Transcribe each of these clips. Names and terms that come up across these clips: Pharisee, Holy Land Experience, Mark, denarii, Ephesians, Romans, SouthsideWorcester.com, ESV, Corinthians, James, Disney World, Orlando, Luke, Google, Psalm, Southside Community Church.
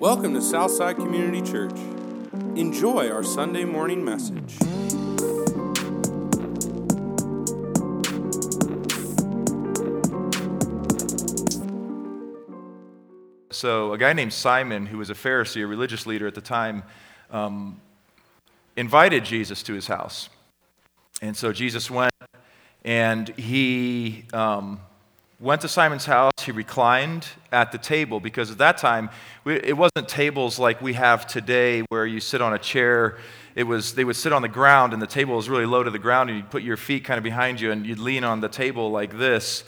Welcome to Southside Community Church. Enjoy our Sunday morning message. So a guy named Simon, who was a Pharisee, a religious leader at the time, invited Jesus to his house. And so Jesus went, and he went to Simon's house. He reclined at the table, because at that time, it wasn't tables like we have today where you sit on a chair. They would sit on the ground, and the table was really low to the ground, and you'd put your feet kind of behind you, and you'd lean on the table like this.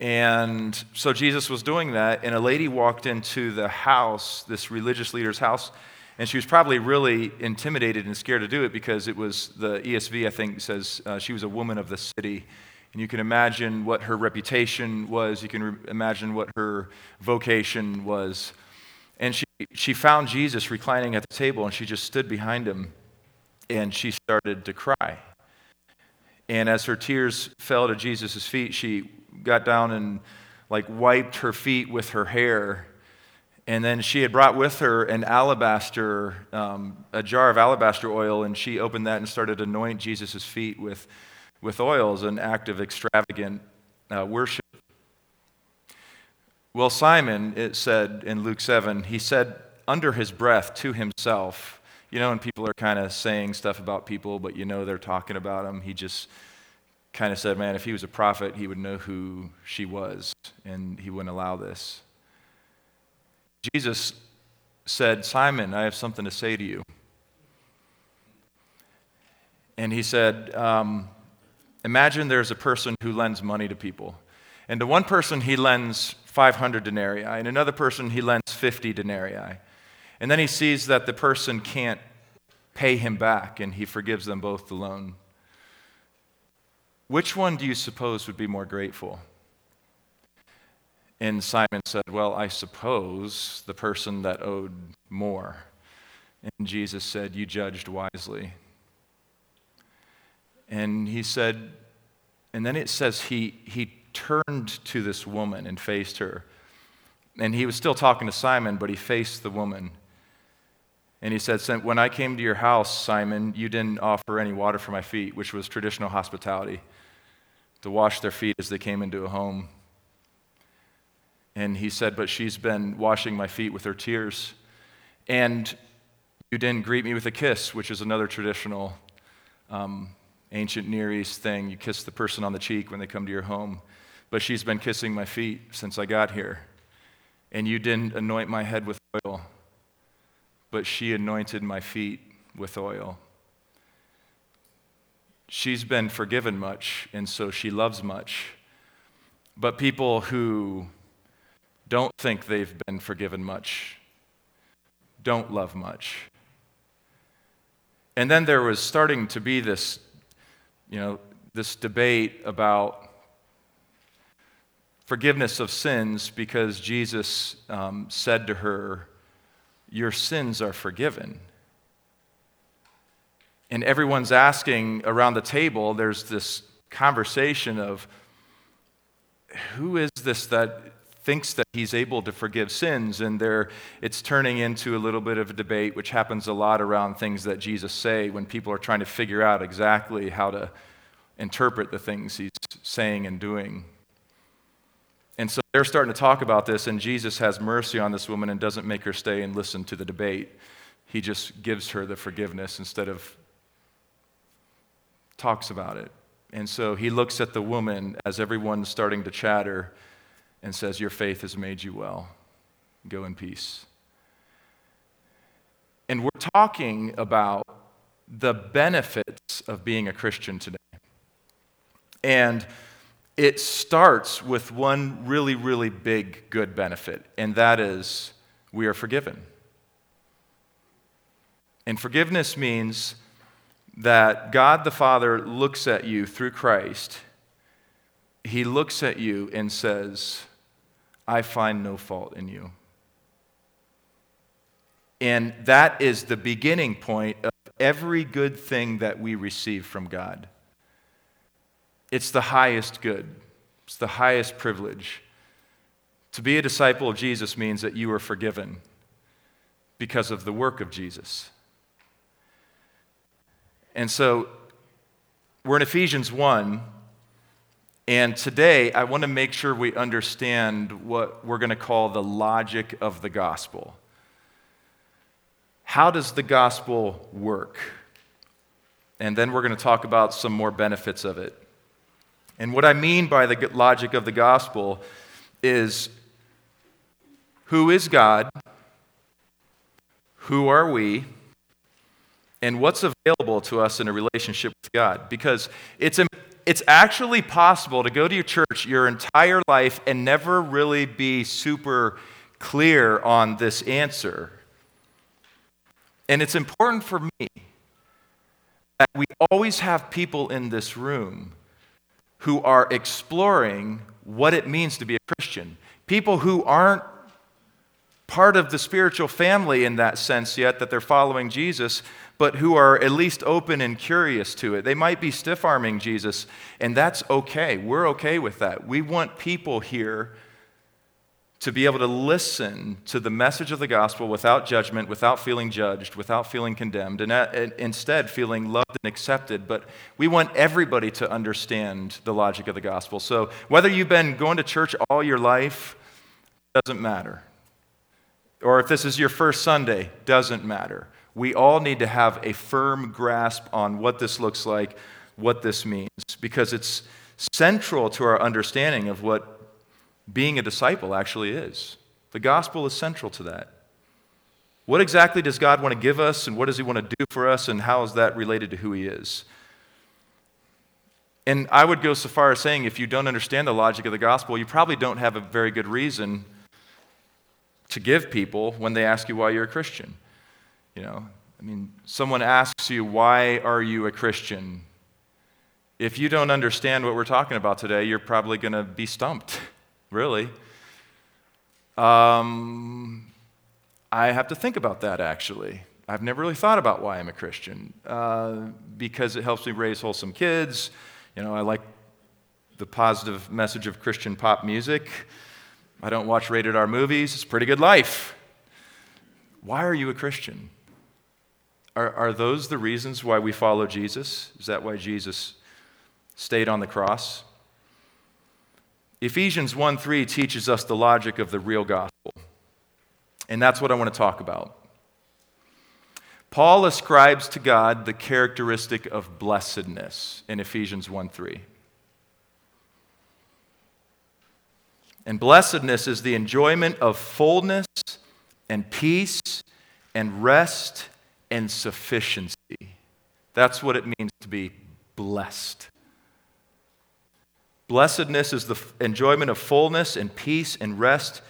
And so Jesus was doing that, and a lady walked into the house, this religious leader's house, and she was probably really intimidated and scared to do it, because it was, the ESV, I think, says she was a woman of the city. And you can imagine what her reputation was. You can imagine what her vocation was. And she found Jesus reclining at the table, and she just stood behind him, and she started to cry. And as her tears fell to Jesus' feet, she got down and like wiped her feet with her hair. And then she had brought with her an alabaster, a jar of alabaster oil, and she opened that and started to anoint Jesus' feet with oil as an act of extravagant worship. Well, Simon, it said in Luke 7, he said under his breath to himself, you know, and people are kind of saying stuff about people, but you know they're talking about him. He just kind of said, man, if he was a prophet, he would know who she was, and he wouldn't allow this. Jesus said, Simon, I have something to say to you. And he said, imagine there's a person who lends money to people. And to one person, he lends 500 denarii. And another person, he lends 50 denarii. And then he sees that the person can't pay him back, and he forgives them both the loan. Which one do you suppose would be more grateful? And Simon said, well, I suppose the person that owed more. And Jesus said, you judged wisely. And he said, and then it says he turned to this woman and faced her. And he was still talking to Simon, but he faced the woman. And he said, when I came to your house, Simon, you didn't offer any water for my feet, which was traditional hospitality, to wash their feet as they came into a home. And he said, but she's been washing my feet with her tears. And you didn't greet me with a kiss, which is another traditional ancient Near East thing. You kiss the person on the cheek when they come to your home. But she's been kissing my feet since I got here. And you didn't anoint my head with oil, but she anointed my feet with oil. She's been forgiven much, and so she loves much. But people who don't think they've been forgiven much, don't love much. And then there was starting to be this, you know, this debate about forgiveness of sins, because Jesus said to her, your sins are forgiven. And everyone's asking around the table, there's this conversation of, who is this that thinks that he's able to forgive sins, and it's turning into a little bit of a debate, which happens a lot around things that Jesus say when people are trying to figure out exactly how to interpret the things he's saying and doing. And so they're starting to talk about this, and Jesus has mercy on this woman and doesn't make her stay and listen to the debate. He just gives her the forgiveness instead of talks about it. And so he looks at the woman as everyone's starting to chatter, and says, your faith has made you well. Go in peace. And we're talking about the benefits of being a Christian today. And it starts with one really, really big good benefit, and that is we are forgiven. And forgiveness means that God the Father looks at you through Christ. He looks at you and says, I find no fault in you. And that is the beginning point of every good thing that we receive from God. It's the highest good. It's the highest privilege. To be a disciple of Jesus means that you are forgiven. because of the work of Jesus. And so we're in Ephesians 1, and today I want to make sure we understand what we're going to call the logic of the gospel. How does the gospel work? And then we're going to talk about some more benefits of it. And what I mean by the logic of the gospel is, who is God? Who are we? And what's available to us in a relationship with God? Because it's actually possible to go to your church your entire life and never really be super clear on this answer. And it's important for me that we always have people in this room who are exploring what it means to be a Christian. People who aren't part of the spiritual family in that sense yet, that they're following Jesus, but who are at least open and curious to it. They might be stiff-arming Jesus, and that's okay. We're okay with that. We want people here to be able to listen to the message of the gospel without judgment, without feeling judged, without feeling condemned, and instead feeling loved and accepted. But we want everybody to understand the logic of the gospel. So whether you've been going to church all your life, doesn't matter. Or if this is your first Sunday, doesn't matter. We all need to have a firm grasp on what this looks like, what this means, because it's central to our understanding of what being a disciple actually is. The gospel is central to that. What exactly does God want to give us, and what does he want to do for us, and how is that related to who he is? And I would go so far as saying, if you don't understand the logic of the gospel, you probably don't have a very good reason to give people when they ask you why you're a Christian. You know, I mean, someone asks you, why are you a Christian? If you don't understand what we're talking about today, you're probably going to be stumped, really. I have to think about that, actually. I've never really thought about why I'm a Christian, because it helps me raise wholesome kids. You know, I like the positive message of Christian pop music. I don't watch rated R movies. It's a pretty good life. Why are you a Christian? Are those the reasons why we follow Jesus? Is that why Jesus stayed on the cross? Ephesians 1:3 teaches us the logic of the real gospel. And that's what I want to talk about. Paul ascribes to God the characteristic of blessedness in Ephesians 1:3. And blessedness is the enjoyment of fullness and peace and rest and sufficiency. That's what it means to be blessed. Blessedness is the enjoyment of fullness and peace and rest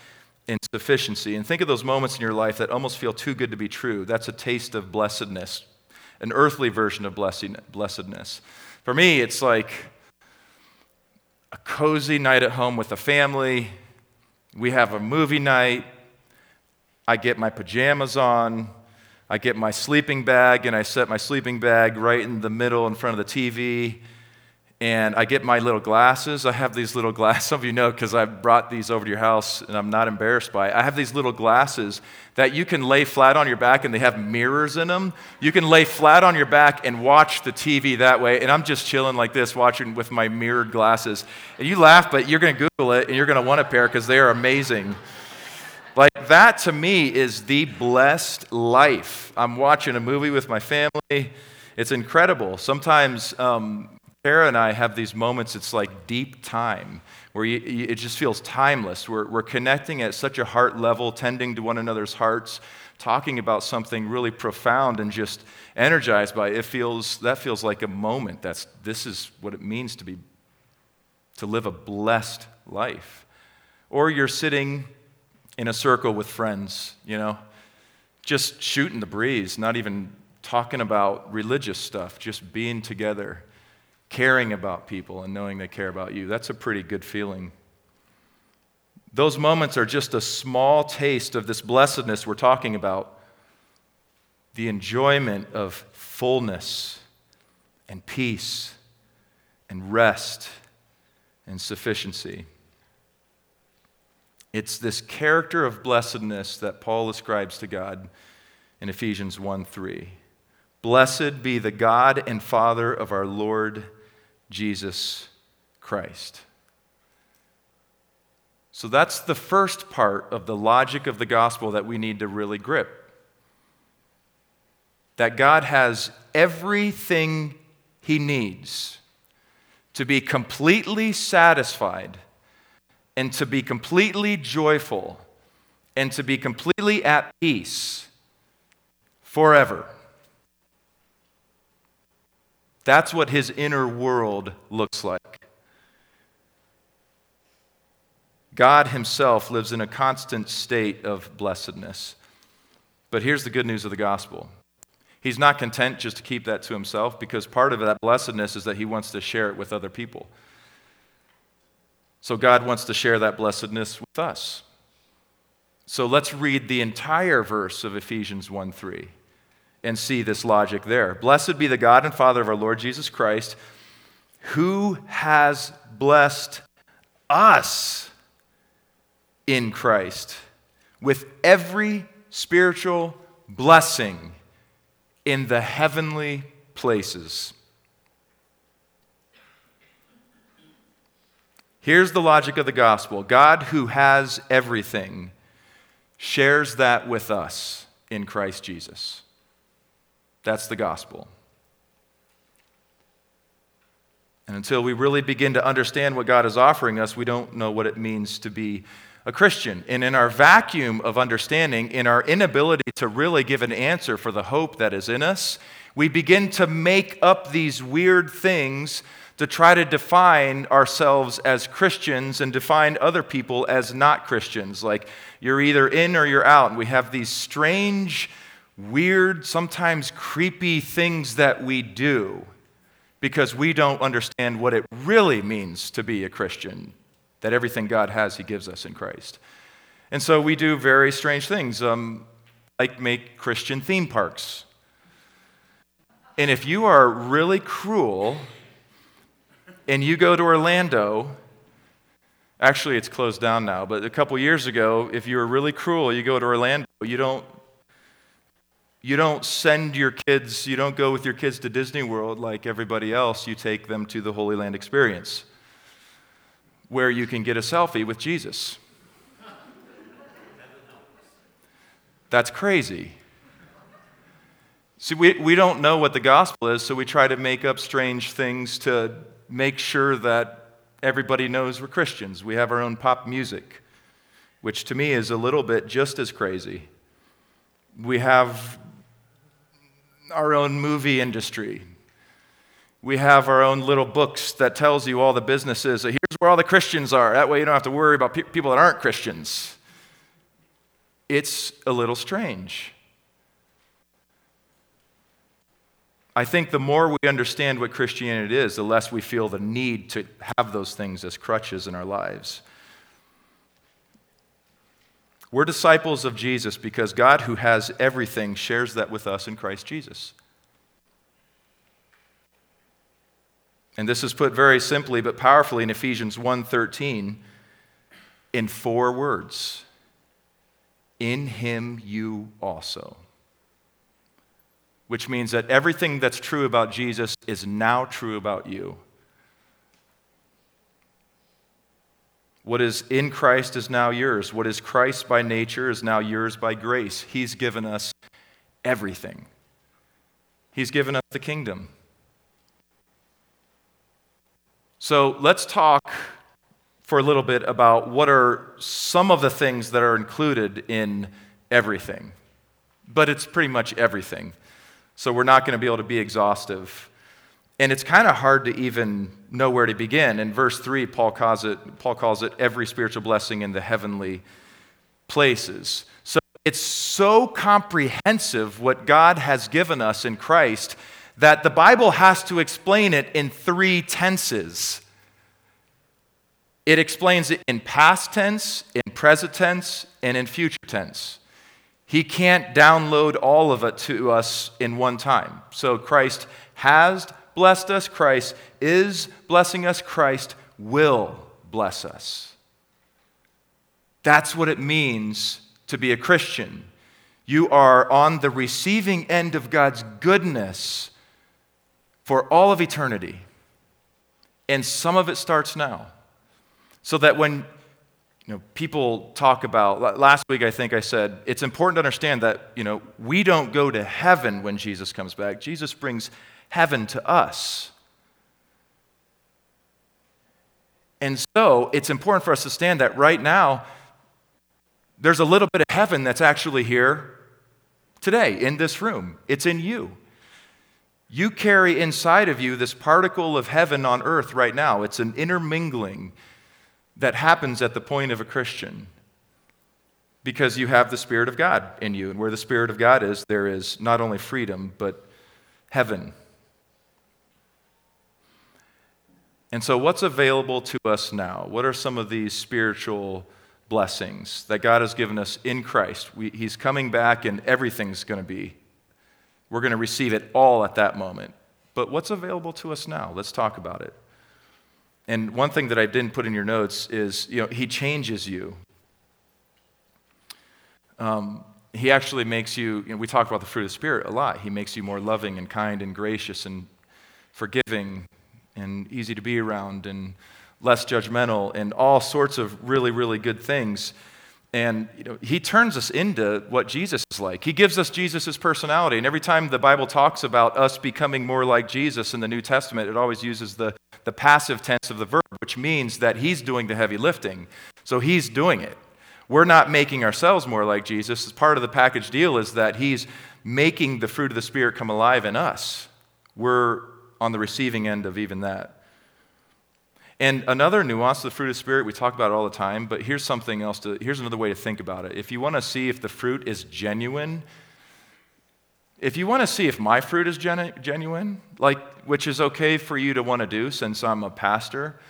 and sufficiency. And think of those moments in your life that almost feel too good to be true. That's a taste of blessedness, an earthly version of blessedness. For me, it's like a cozy night at home with the family. We have a movie night. I get my pajamas on. I get my sleeping bag, and I set my sleeping bag right in the middle in front of the TV. And I get my little glasses. I have these little glasses. Some of you know, because I brought these over to your house, and I'm not embarrassed by it. I have these little glasses that you can lay flat on your back, and they have mirrors in them. You can lay flat on your back and watch the TV that way. And I'm just chilling like this, watching with my mirrored glasses. And you laugh, but you're going to Google it, and you're going to want a pair because they are amazing. Like, that to me is the blessed life. I'm watching a movie with my family. It's incredible. Sometimes Sarah and I have these moments, it's like deep time, where it just feels timeless. We're connecting at such a heart level, tending to one another's hearts, talking about something really profound and just energized by it. That feels like a moment. This is what it means to live a blessed life. Or you're sitting in a circle with friends, you know, just shooting the breeze, not even talking about religious stuff, just being together, caring about people and knowing they care about you. That's a pretty good feeling. Those moments are just a small taste of this blessedness we're talking about, the enjoyment of fullness and peace and rest and sufficiency. It's this character of blessedness that Paul ascribes to God in Ephesians 1:3. Blessed be the God and Father of our Lord Jesus Christ. So that's the first part of the logic of the gospel that we need to really grip. That God has everything he needs to be completely satisfied and to be completely joyful and to be completely at peace forever. That's what his inner world looks like. God himself lives in a constant state of blessedness. But here's the good news of the gospel. He's not content just to keep that to himself, because part of that blessedness is that he wants to share it with other people. So God wants to share that blessedness with us. So let's read the entire verse of Ephesians 1:3 and see this logic there. Blessed be the God and Father of our Lord Jesus Christ, who has blessed us in Christ with every spiritual blessing in the heavenly places. Here's the logic of the gospel. God, who has everything, shares that with us in Christ Jesus. That's the gospel. And until we really begin to understand what God is offering us, we don't know what it means to be a Christian. And in our vacuum of understanding, in our inability to really give an answer for the hope that is in us, we begin to make up these weird things to try to define ourselves as Christians and define other people as not Christians. Like, you're either in or you're out. And we have these strange, weird, sometimes creepy things that we do because we don't understand what it really means to be a Christian, that everything God has, he gives us in Christ. And so we do very strange things, like make Christian theme parks. And if you are really cruel and you go to Orlando, actually it's closed down now, but a couple years ago, if you were really cruel, you go to Orlando, you don't send your kids, you don't go with your kids to Disney World like everybody else, you take them to the Holy Land Experience, where you can get a selfie with Jesus. That's crazy. See, we don't know what the gospel is, so we try to make up strange things to make sure that everybody knows we're Christians. We have our own pop music, which to me is a little bit just as crazy. We have our own movie industry. We have our own little books that tells you all the businesses. Here's where all the Christians are. That way you don't have to worry about people that aren't Christians. It's a little strange. I think the more we understand what Christianity is, the less we feel the need to have those things as crutches in our lives. We're disciples of Jesus because God, who has everything, shares that with us in Christ Jesus. And this is put very simply but powerfully in Ephesians 1:13 in four words. In him you also. Which means that everything that's true about Jesus is now true about you. What is in Christ is now yours. What is Christ by nature is now yours by grace. He's given us everything. He's given us the kingdom. So let's talk for a little bit about what are some of the things that are included in everything. But it's pretty much everything. So we're not going to be able to be exhaustive. And it's kind of hard to even know where to begin. In verse 3, Paul calls it every spiritual blessing in the heavenly places. So it's so comprehensive what God has given us in Christ that the Bible has to explain it in three tenses. It explains it in past tense, in present tense, and in future tense. He can't download all of it to us in one time. So Christ has blessed us, Christ is blessing us, Christ will bless us. That's what it means to be a Christian. You are on the receiving end of God's goodness for all of eternity. And some of it starts now. So that when people talk about, last week I think I said, it's important to understand that we don't go to heaven when Jesus comes back. Jesus brings heaven to us. And so it's important for us to understand that right now, there's a little bit of heaven that's actually here today in this room. It's in you. You carry inside of you this particle of heaven on earth right now. It's an intermingling that happens at the point of a Christian because you have the Spirit of God in you. And where the Spirit of God is, there is not only freedom, but heaven. And so what's available to us now? What are some of these spiritual blessings that God has given us in Christ? He's coming back and everything's going to be. We're going to receive it all at that moment. But what's available to us now? Let's talk about it. And one thing that I didn't put in your notes is, he changes you. He actually makes you, we talk about the fruit of the Spirit a lot. He makes you more loving and kind and gracious and forgiving and easy to be around and less judgmental and all sorts of really, really good things. And he turns us into what Jesus is like. He gives us Jesus' personality. And every time the Bible talks about us becoming more like Jesus in the New Testament, it always uses the passive tense of the verb, which means that he's doing the heavy lifting. So he's doing it. We're not making ourselves more like Jesus. Part of the package deal is that he's making the fruit of the Spirit come alive in us. We're on the receiving end of even that. And another nuance of the fruit of the Spirit, we talk about it all the time, but here's something else, here's another way to think about it. If you want to see if the fruit is genuine, if you want to see if my fruit is genuine, which is okay for you to want to do since I'm a pastor,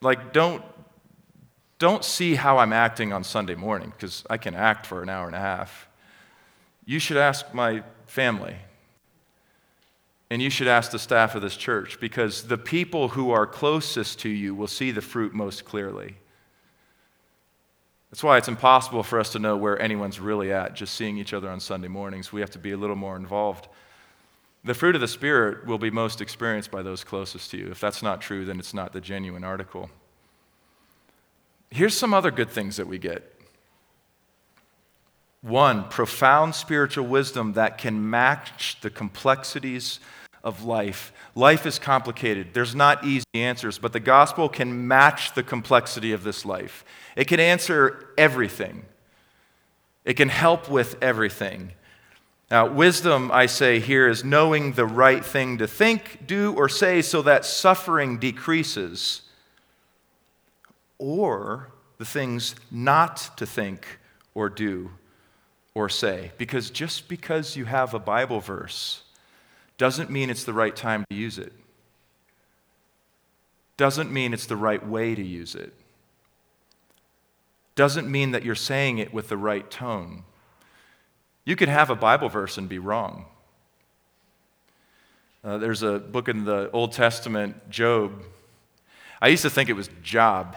don't see how I'm acting on Sunday morning, because I can act for an hour and a half. You should ask my family. And you should ask the staff of this church, because the people who are closest to you will see the fruit most clearly. That's why it's impossible for us to know where anyone's really at, just seeing each other on Sunday mornings. We have to be a little more involved. The fruit of the Spirit will be most experienced by those closest to you. If that's not true, then it's not the genuine article. Here's some other good things that we get. One, profound spiritual wisdom that can match the complexities of life. Life is complicated. There's not easy answers, but the gospel can match the complexity of this life. It can answer everything. It can help with everything. Now, wisdom, I say here, is knowing the right thing to think, do, or say so that suffering decreases, or the things not to think or do or say. Because just because you have a Bible verse doesn't mean it's the right time to use it. Doesn't mean it's the right way to use it. Doesn't mean that you're saying it with the right tone. You could have a Bible verse and be wrong. There's a book in the Old Testament, Job. I used to think it was Job.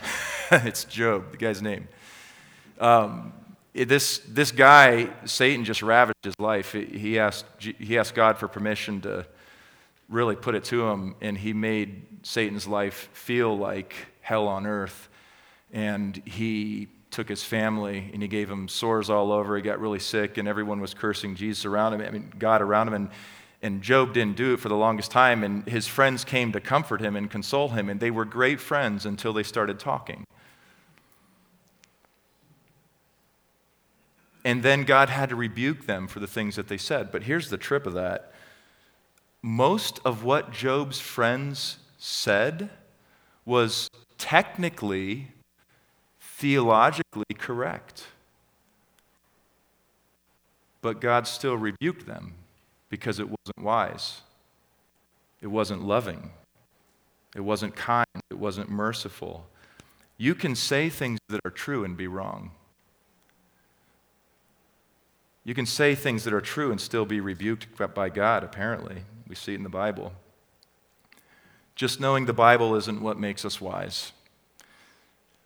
It's Job, the guy's name. This guy, Satan, just ravaged his life. He asked God for permission to really put it to him, and he made Satan's life feel like hell on earth. And he took his family, and he gave him sores all over. He got really sick, and everyone was cursing Jesus around him. God around him, and Job didn't do it for the longest time. And his friends came to comfort him and console him, and they were great friends until they started talking. And then God had to rebuke them for the things that they said. But here's the trip of that. Most of what Job's friends said was technically, theologically correct. But God still rebuked them because it wasn't wise. It wasn't loving. It wasn't kind. It wasn't merciful. You can say things that are true and be wrong. You can say things that are true and still be rebuked by God, apparently. We see it in the Bible. Just knowing the Bible isn't what makes us wise.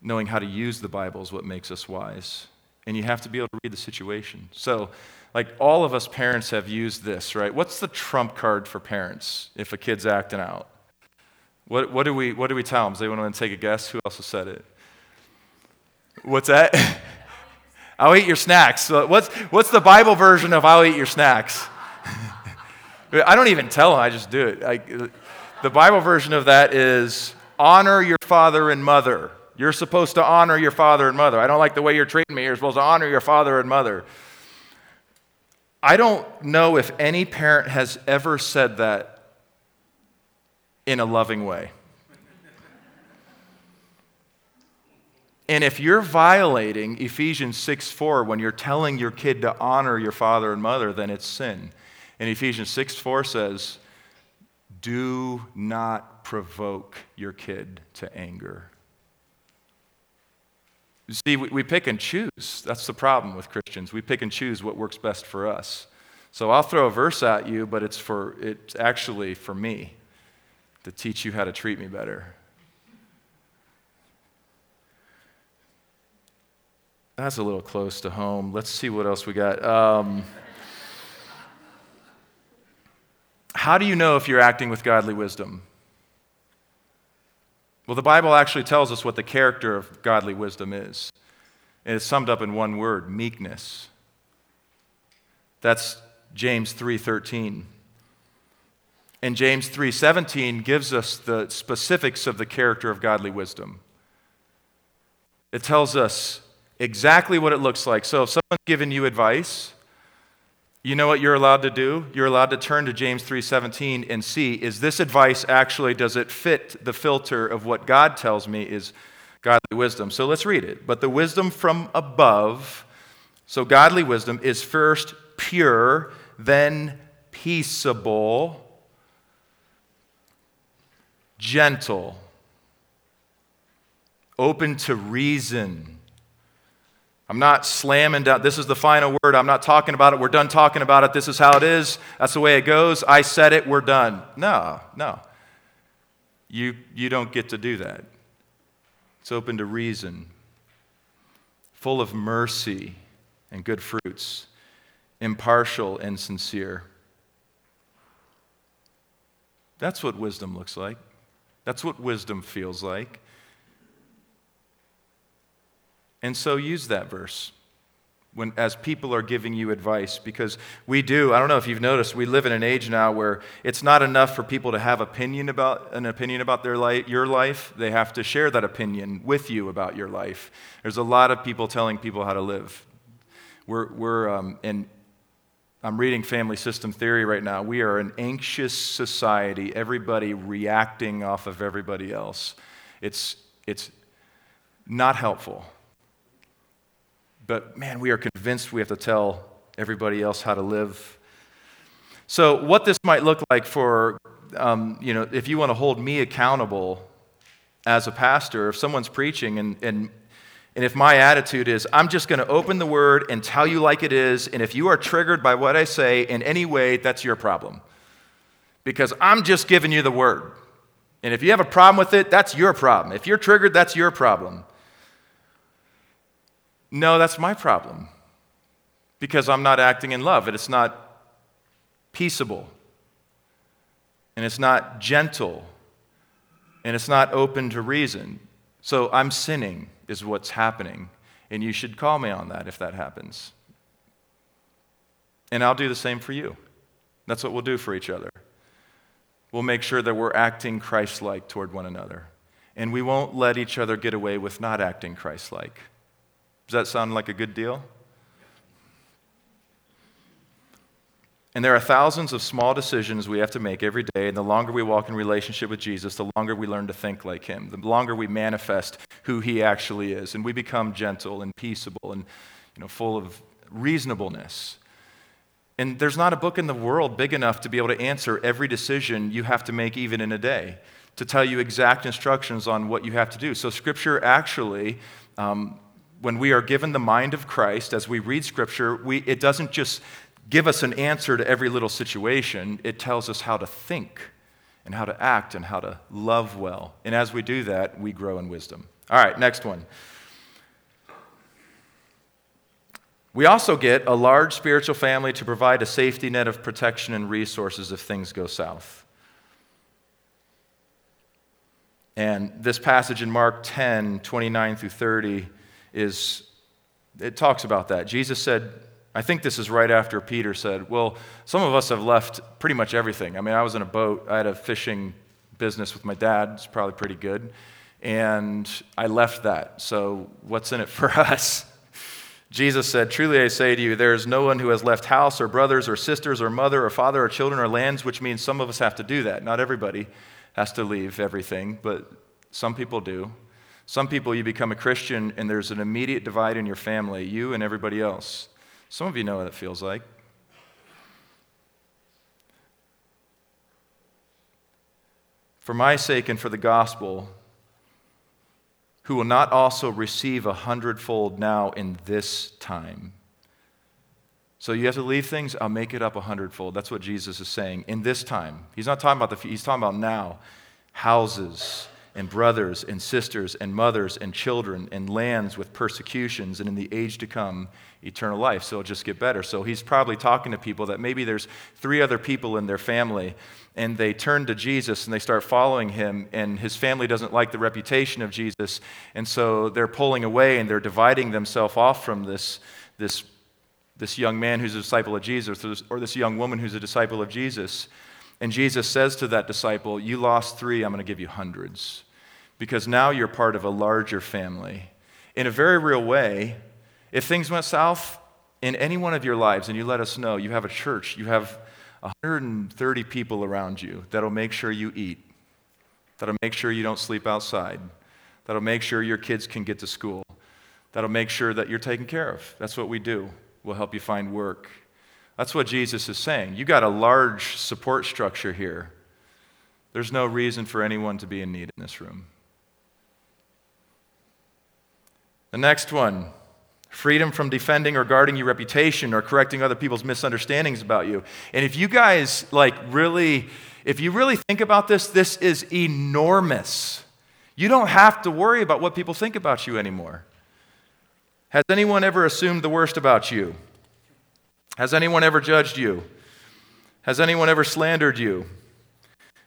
Knowing how to use the Bible is what makes us wise. and you have to be able to read the situation. So, like, all of us parents have used this, right? What's the trump card for parents if a kid's acting out? What do we tell them? Does anyone want to take a guess? Who else has said it? What's that? I'll eat your snacks. So what's the Bible version of I'll eat your snacks? I don't even tell them. I just do it. The Bible version of that is honor your father and mother. You're supposed to honor your father and mother. I don't like the way you're treating me. You're supposed to honor your father and mother. I don't know if any parent has ever said that in a loving way. And if you're violating Ephesians 6:4 when you're telling your kid to honor your father and mother, then it's sin. And Ephesians 6:4 says, do not provoke your kid to anger. You see, we pick and choose. That's the problem with Christians. We pick and choose what works best for us. So I'll throw a verse at you, but it's actually for me to teach you how to treat me better. That's a little close to home. Let's see what else we got. How do you know if you're acting with godly wisdom? Well, the Bible actually tells us what the character of godly wisdom is. And it's summed up in one word, meekness. That's James 3:13. And James 3:17 gives us the specifics of the character of godly wisdom. It tells us exactly what it looks like. So if someone's giving you advice, you know what you're allowed to do? You're allowed to turn to James 3:17 and see, is this advice actually, does it fit the filter of what God tells me is godly wisdom? So let's read it. But the wisdom from above, so godly wisdom, is first pure, then peaceable, gentle, open to reason. I'm not slamming down, this is the final word, I'm not talking about it, we're done talking about it, this is how it is, that's the way it goes, I said it, we're done. No. You don't get to do that. It's open to reason, full of mercy and good fruits, impartial and sincere. That's what wisdom looks like. That's what wisdom feels like. And so use that verse when as people are giving you advice, because we do, I don't know if you've noticed, we live in an age now where it's not enough for people to have an opinion about their life, your life. They have to share that opinion with you about your life. There's a lot of people telling people how to live. I'm reading family system theory right now. We are an anxious society, everybody reacting off of everybody else. It's not helpful. But man, we are convinced we have to tell everybody else how to live. So what this might look like for, if you want to hold me accountable as a pastor, if someone's preaching and if my attitude is, I'm just going to open the word and tell you like it is, and if you are triggered by what I say in any way, that's your problem. Because I'm just giving you the word. And if you have a problem with it, that's your problem. If you're triggered, that's your problem. No, that's my problem, because I'm not acting in love, and it's not peaceable, and it's not gentle, and it's not open to reason. So I'm sinning is what's happening, and you should call me on that if that happens. And I'll do the same for you. That's what we'll do for each other. We'll make sure that we're acting Christ-like toward one another, and we won't let each other get away with not acting Christ-like. Does that sound like a good deal? And there are thousands of small decisions we have to make every day, and the longer we walk in relationship with Jesus, the longer we learn to think like him, the longer we manifest who he actually is, and we become gentle and peaceable and full of reasonableness. And there's not a book in the world big enough to be able to answer every decision you have to make even in a day, to tell you exact instructions on what you have to do. So Scripture actually... when we are given the mind of Christ, as we read Scripture, it doesn't just give us an answer to every little situation. It tells us how to think and how to act and how to love well. And as we do that, we grow in wisdom. All right, next one. We also get a large spiritual family to provide a safety net of protection and resources if things go south. And this passage in Mark 10, 29 through 30, it talks about that. Jesus said, I think this is right after Peter said, well, some of us have left pretty much everything. I mean, I was in a boat. I had a fishing business with my dad. It's probably pretty good. And I left that. So what's in it for us? Jesus said, truly I say to you, there is no one who has left house or brothers or sisters or mother or father or children or lands, which means some of us have to do that. Not everybody has to leave everything, but some people do. Some people, you become a Christian and there's an immediate divide in your family, you and everybody else. Some of you know what it feels like. For my sake and for the gospel, who will not also receive 100-fold now in this time. So you have to leave things, I'll make it up 100-fold. That's what Jesus is saying. In this time. He's not talking about he's talking about now. Houses and brothers and sisters and mothers and children and lands with persecutions, and in the age to come, eternal life. So it'll just get better. So he's probably talking to people that maybe there's 3 other people in their family, and they turn to Jesus and they start following him, and his family doesn't like the reputation of Jesus, and so they're pulling away and they're dividing themselves off from this young man who's a disciple of Jesus, or this young woman who's a disciple of Jesus. And Jesus says to that disciple, you lost 3, I'm going to give you hundreds, because now you're part of a larger family. In a very real way, if things went south in any one of your lives and you let us know, you have a church, you have 130 people around you that'll make sure you eat, that'll make sure you don't sleep outside, that'll make sure your kids can get to school, that'll make sure that you're taken care of. That's what we do. We'll help you find work. That's what Jesus is saying. You got a large support structure here. There's no reason for anyone to be in need in this room. The next one. Freedom from defending or guarding your reputation or correcting other people's misunderstandings about you. And if you guys, if you really think about this, this is enormous. You don't have to worry about what people think about you anymore. Has anyone ever assumed the worst about you? Has anyone ever judged you? Has anyone ever slandered you?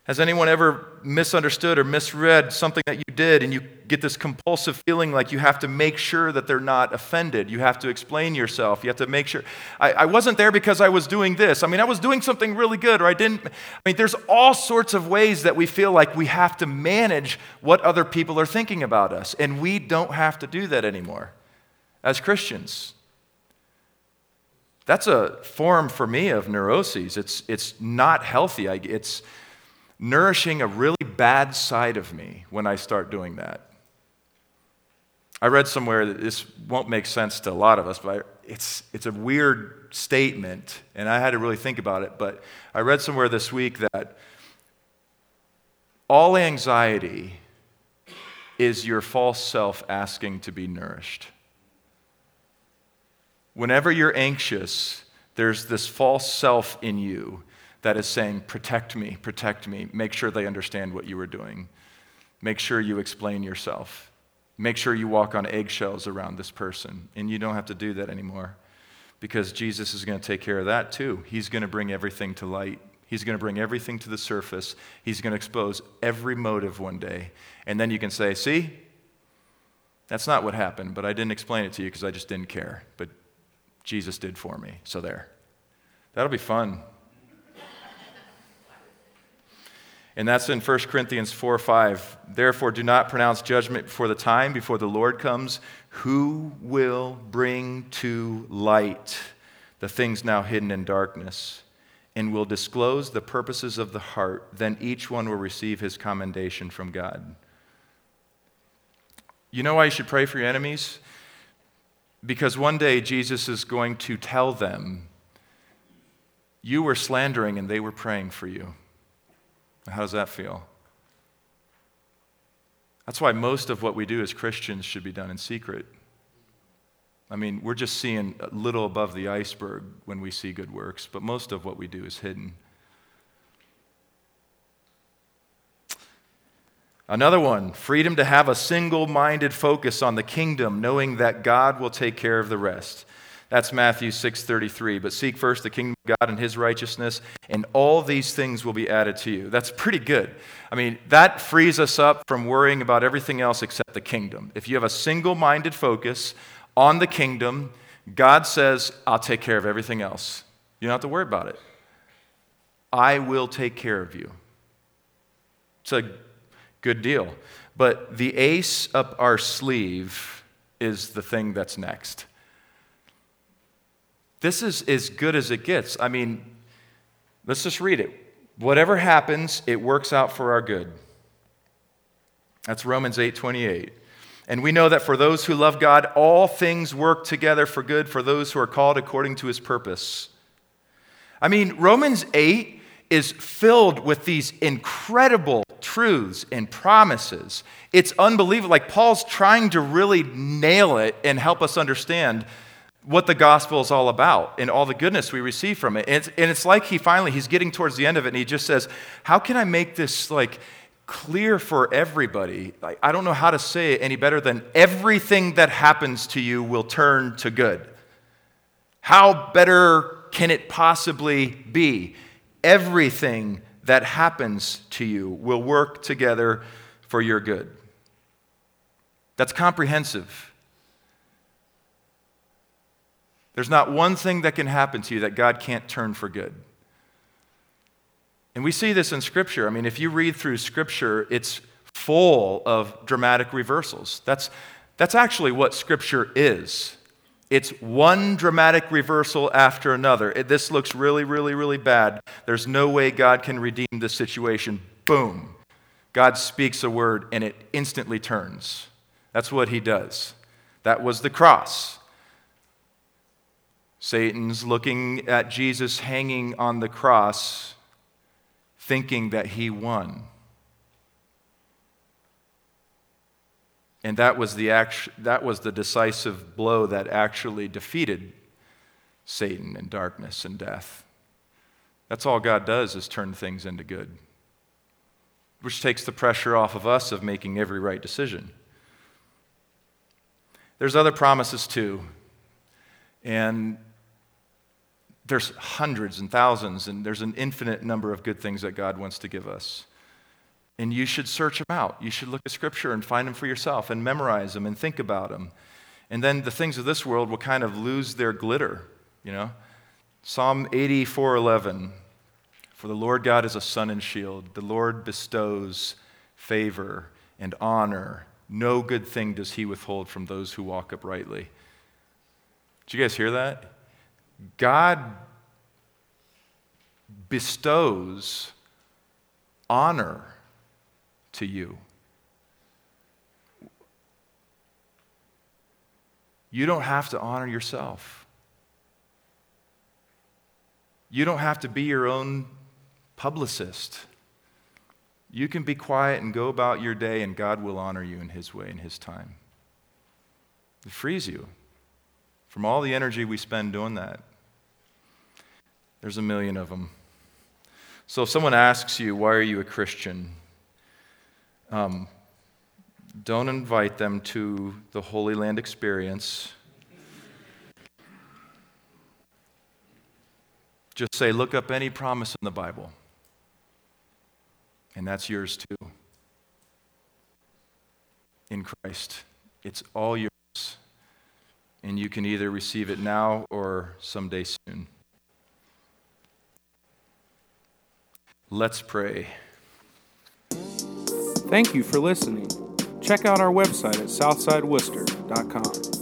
Has anyone ever misunderstood or misread something that you did, and you get this compulsive feeling like you have to make sure that they're not offended? You have to explain yourself. You have to make sure. I wasn't there because I was doing this. I mean, I was doing something really good, or I didn't. I mean, there's all sorts of ways that we feel like we have to manage what other people are thinking about us, and we don't have to do that anymore as Christians. That's a form for me of neuroses. It's not healthy. It's nourishing a really bad side of me when I start doing that. I read somewhere that this won't make sense to a lot of us, but it's a weird statement, and I had to really think about it, but I read somewhere this week that all anxiety is your false self asking to be nourished. Whenever you're anxious, there's this false self in you that is saying, protect me, make sure they understand what you were doing. Make sure you explain yourself. Make sure you walk on eggshells around this person. And you don't have to do that anymore, because Jesus is going to take care of that too. He's going to bring everything to light. He's going to bring everything to the surface. He's going to expose every motive one day. And then you can say, see, that's not what happened, but I didn't explain it to you because I just didn't care. But Jesus did for me, so there. That'll be fun. And that's in 1 Corinthians 4:5. Therefore, do not pronounce judgment before the time, before the Lord comes, who will bring to light the things now hidden in darkness, and will disclose the purposes of the heart. Then each one will receive his commendation from God. You know why you should pray for your enemies? Because one day Jesus is going to tell them, you were slandering and they were praying for you. How does that feel? That's why most of what we do as Christians should be done in secret. I mean, we're just seeing a little above the iceberg when we see good works, but most of what we do is hidden. Another one, freedom to have a single-minded focus on the kingdom, knowing that God will take care of the rest. That's Matthew 6:33. But seek first the kingdom of God and his righteousness, and all these things will be added to you. That's pretty good. I mean, that frees us up from worrying about everything else except the kingdom. If you have a single-minded focus on the kingdom, God says, I'll take care of everything else. You don't have to worry about it. I will take care of you. It's a good deal. But the ace up our sleeve is the thing that's next. This is as good as it gets. I mean, let's just read it. Whatever happens, it works out for our good. That's Romans 8:28. And we know that for those who love God, all things work together for good for those who are called according to his purpose. I mean, Romans 8 is filled with these incredible truths and promises. It's unbelievable. Like, Paul's trying to really nail it and help us understand what the gospel is all about and all the goodness we receive from it. And it's like he's getting towards the end of it, and he just says, how can I make this, like, clear for everybody? I don't know how to say it any better than everything that happens to you will turn to good. How better can it possibly be? Everything that happens to you will work together for your good. That's comprehensive. There's not one thing that can happen to you that God can't turn for good. And we see this in Scripture. I mean, if you read through Scripture, it's full of dramatic reversals. That's actually what Scripture is. It's one dramatic reversal after another. This looks really, really, really bad. There's no way God can redeem this situation. Boom. God speaks a word, and it instantly turns. That's what he does. That was the cross. Satan's looking at Jesus hanging on the cross, thinking that he won. And that was the decisive blow that actually defeated Satan and darkness and death. That's all God does, is turn things into good, which takes the pressure off of us of making every right decision. There's other promises too, and there's hundreds and thousands, and there's an infinite number of good things that God wants to give us. And you should search them out. You should look at Scripture and find them for yourself and memorize them and think about them. And then the things of this world will kind of lose their glitter, you know. Psalm 84:11, for the Lord God is a sun and shield. The Lord bestows favor and honor. No good thing does he withhold from those who walk uprightly. Did you guys hear that? God bestows honor to you. You don't have to honor yourself. You don't have to be your own publicist. You can be quiet and go about your day, and God will honor you in his way, in his time. It frees you from all the energy we spend doing that. There's a million of them. So if someone asks you, why are you a Christian? Don't invite them to the Holy Land Experience. Just say, look up any promise in the Bible. And that's yours too. In Christ. It's all yours. And you can either receive it now or someday soon. Let's pray. Thank you for listening. Check out our website at SouthsideWorcester.com.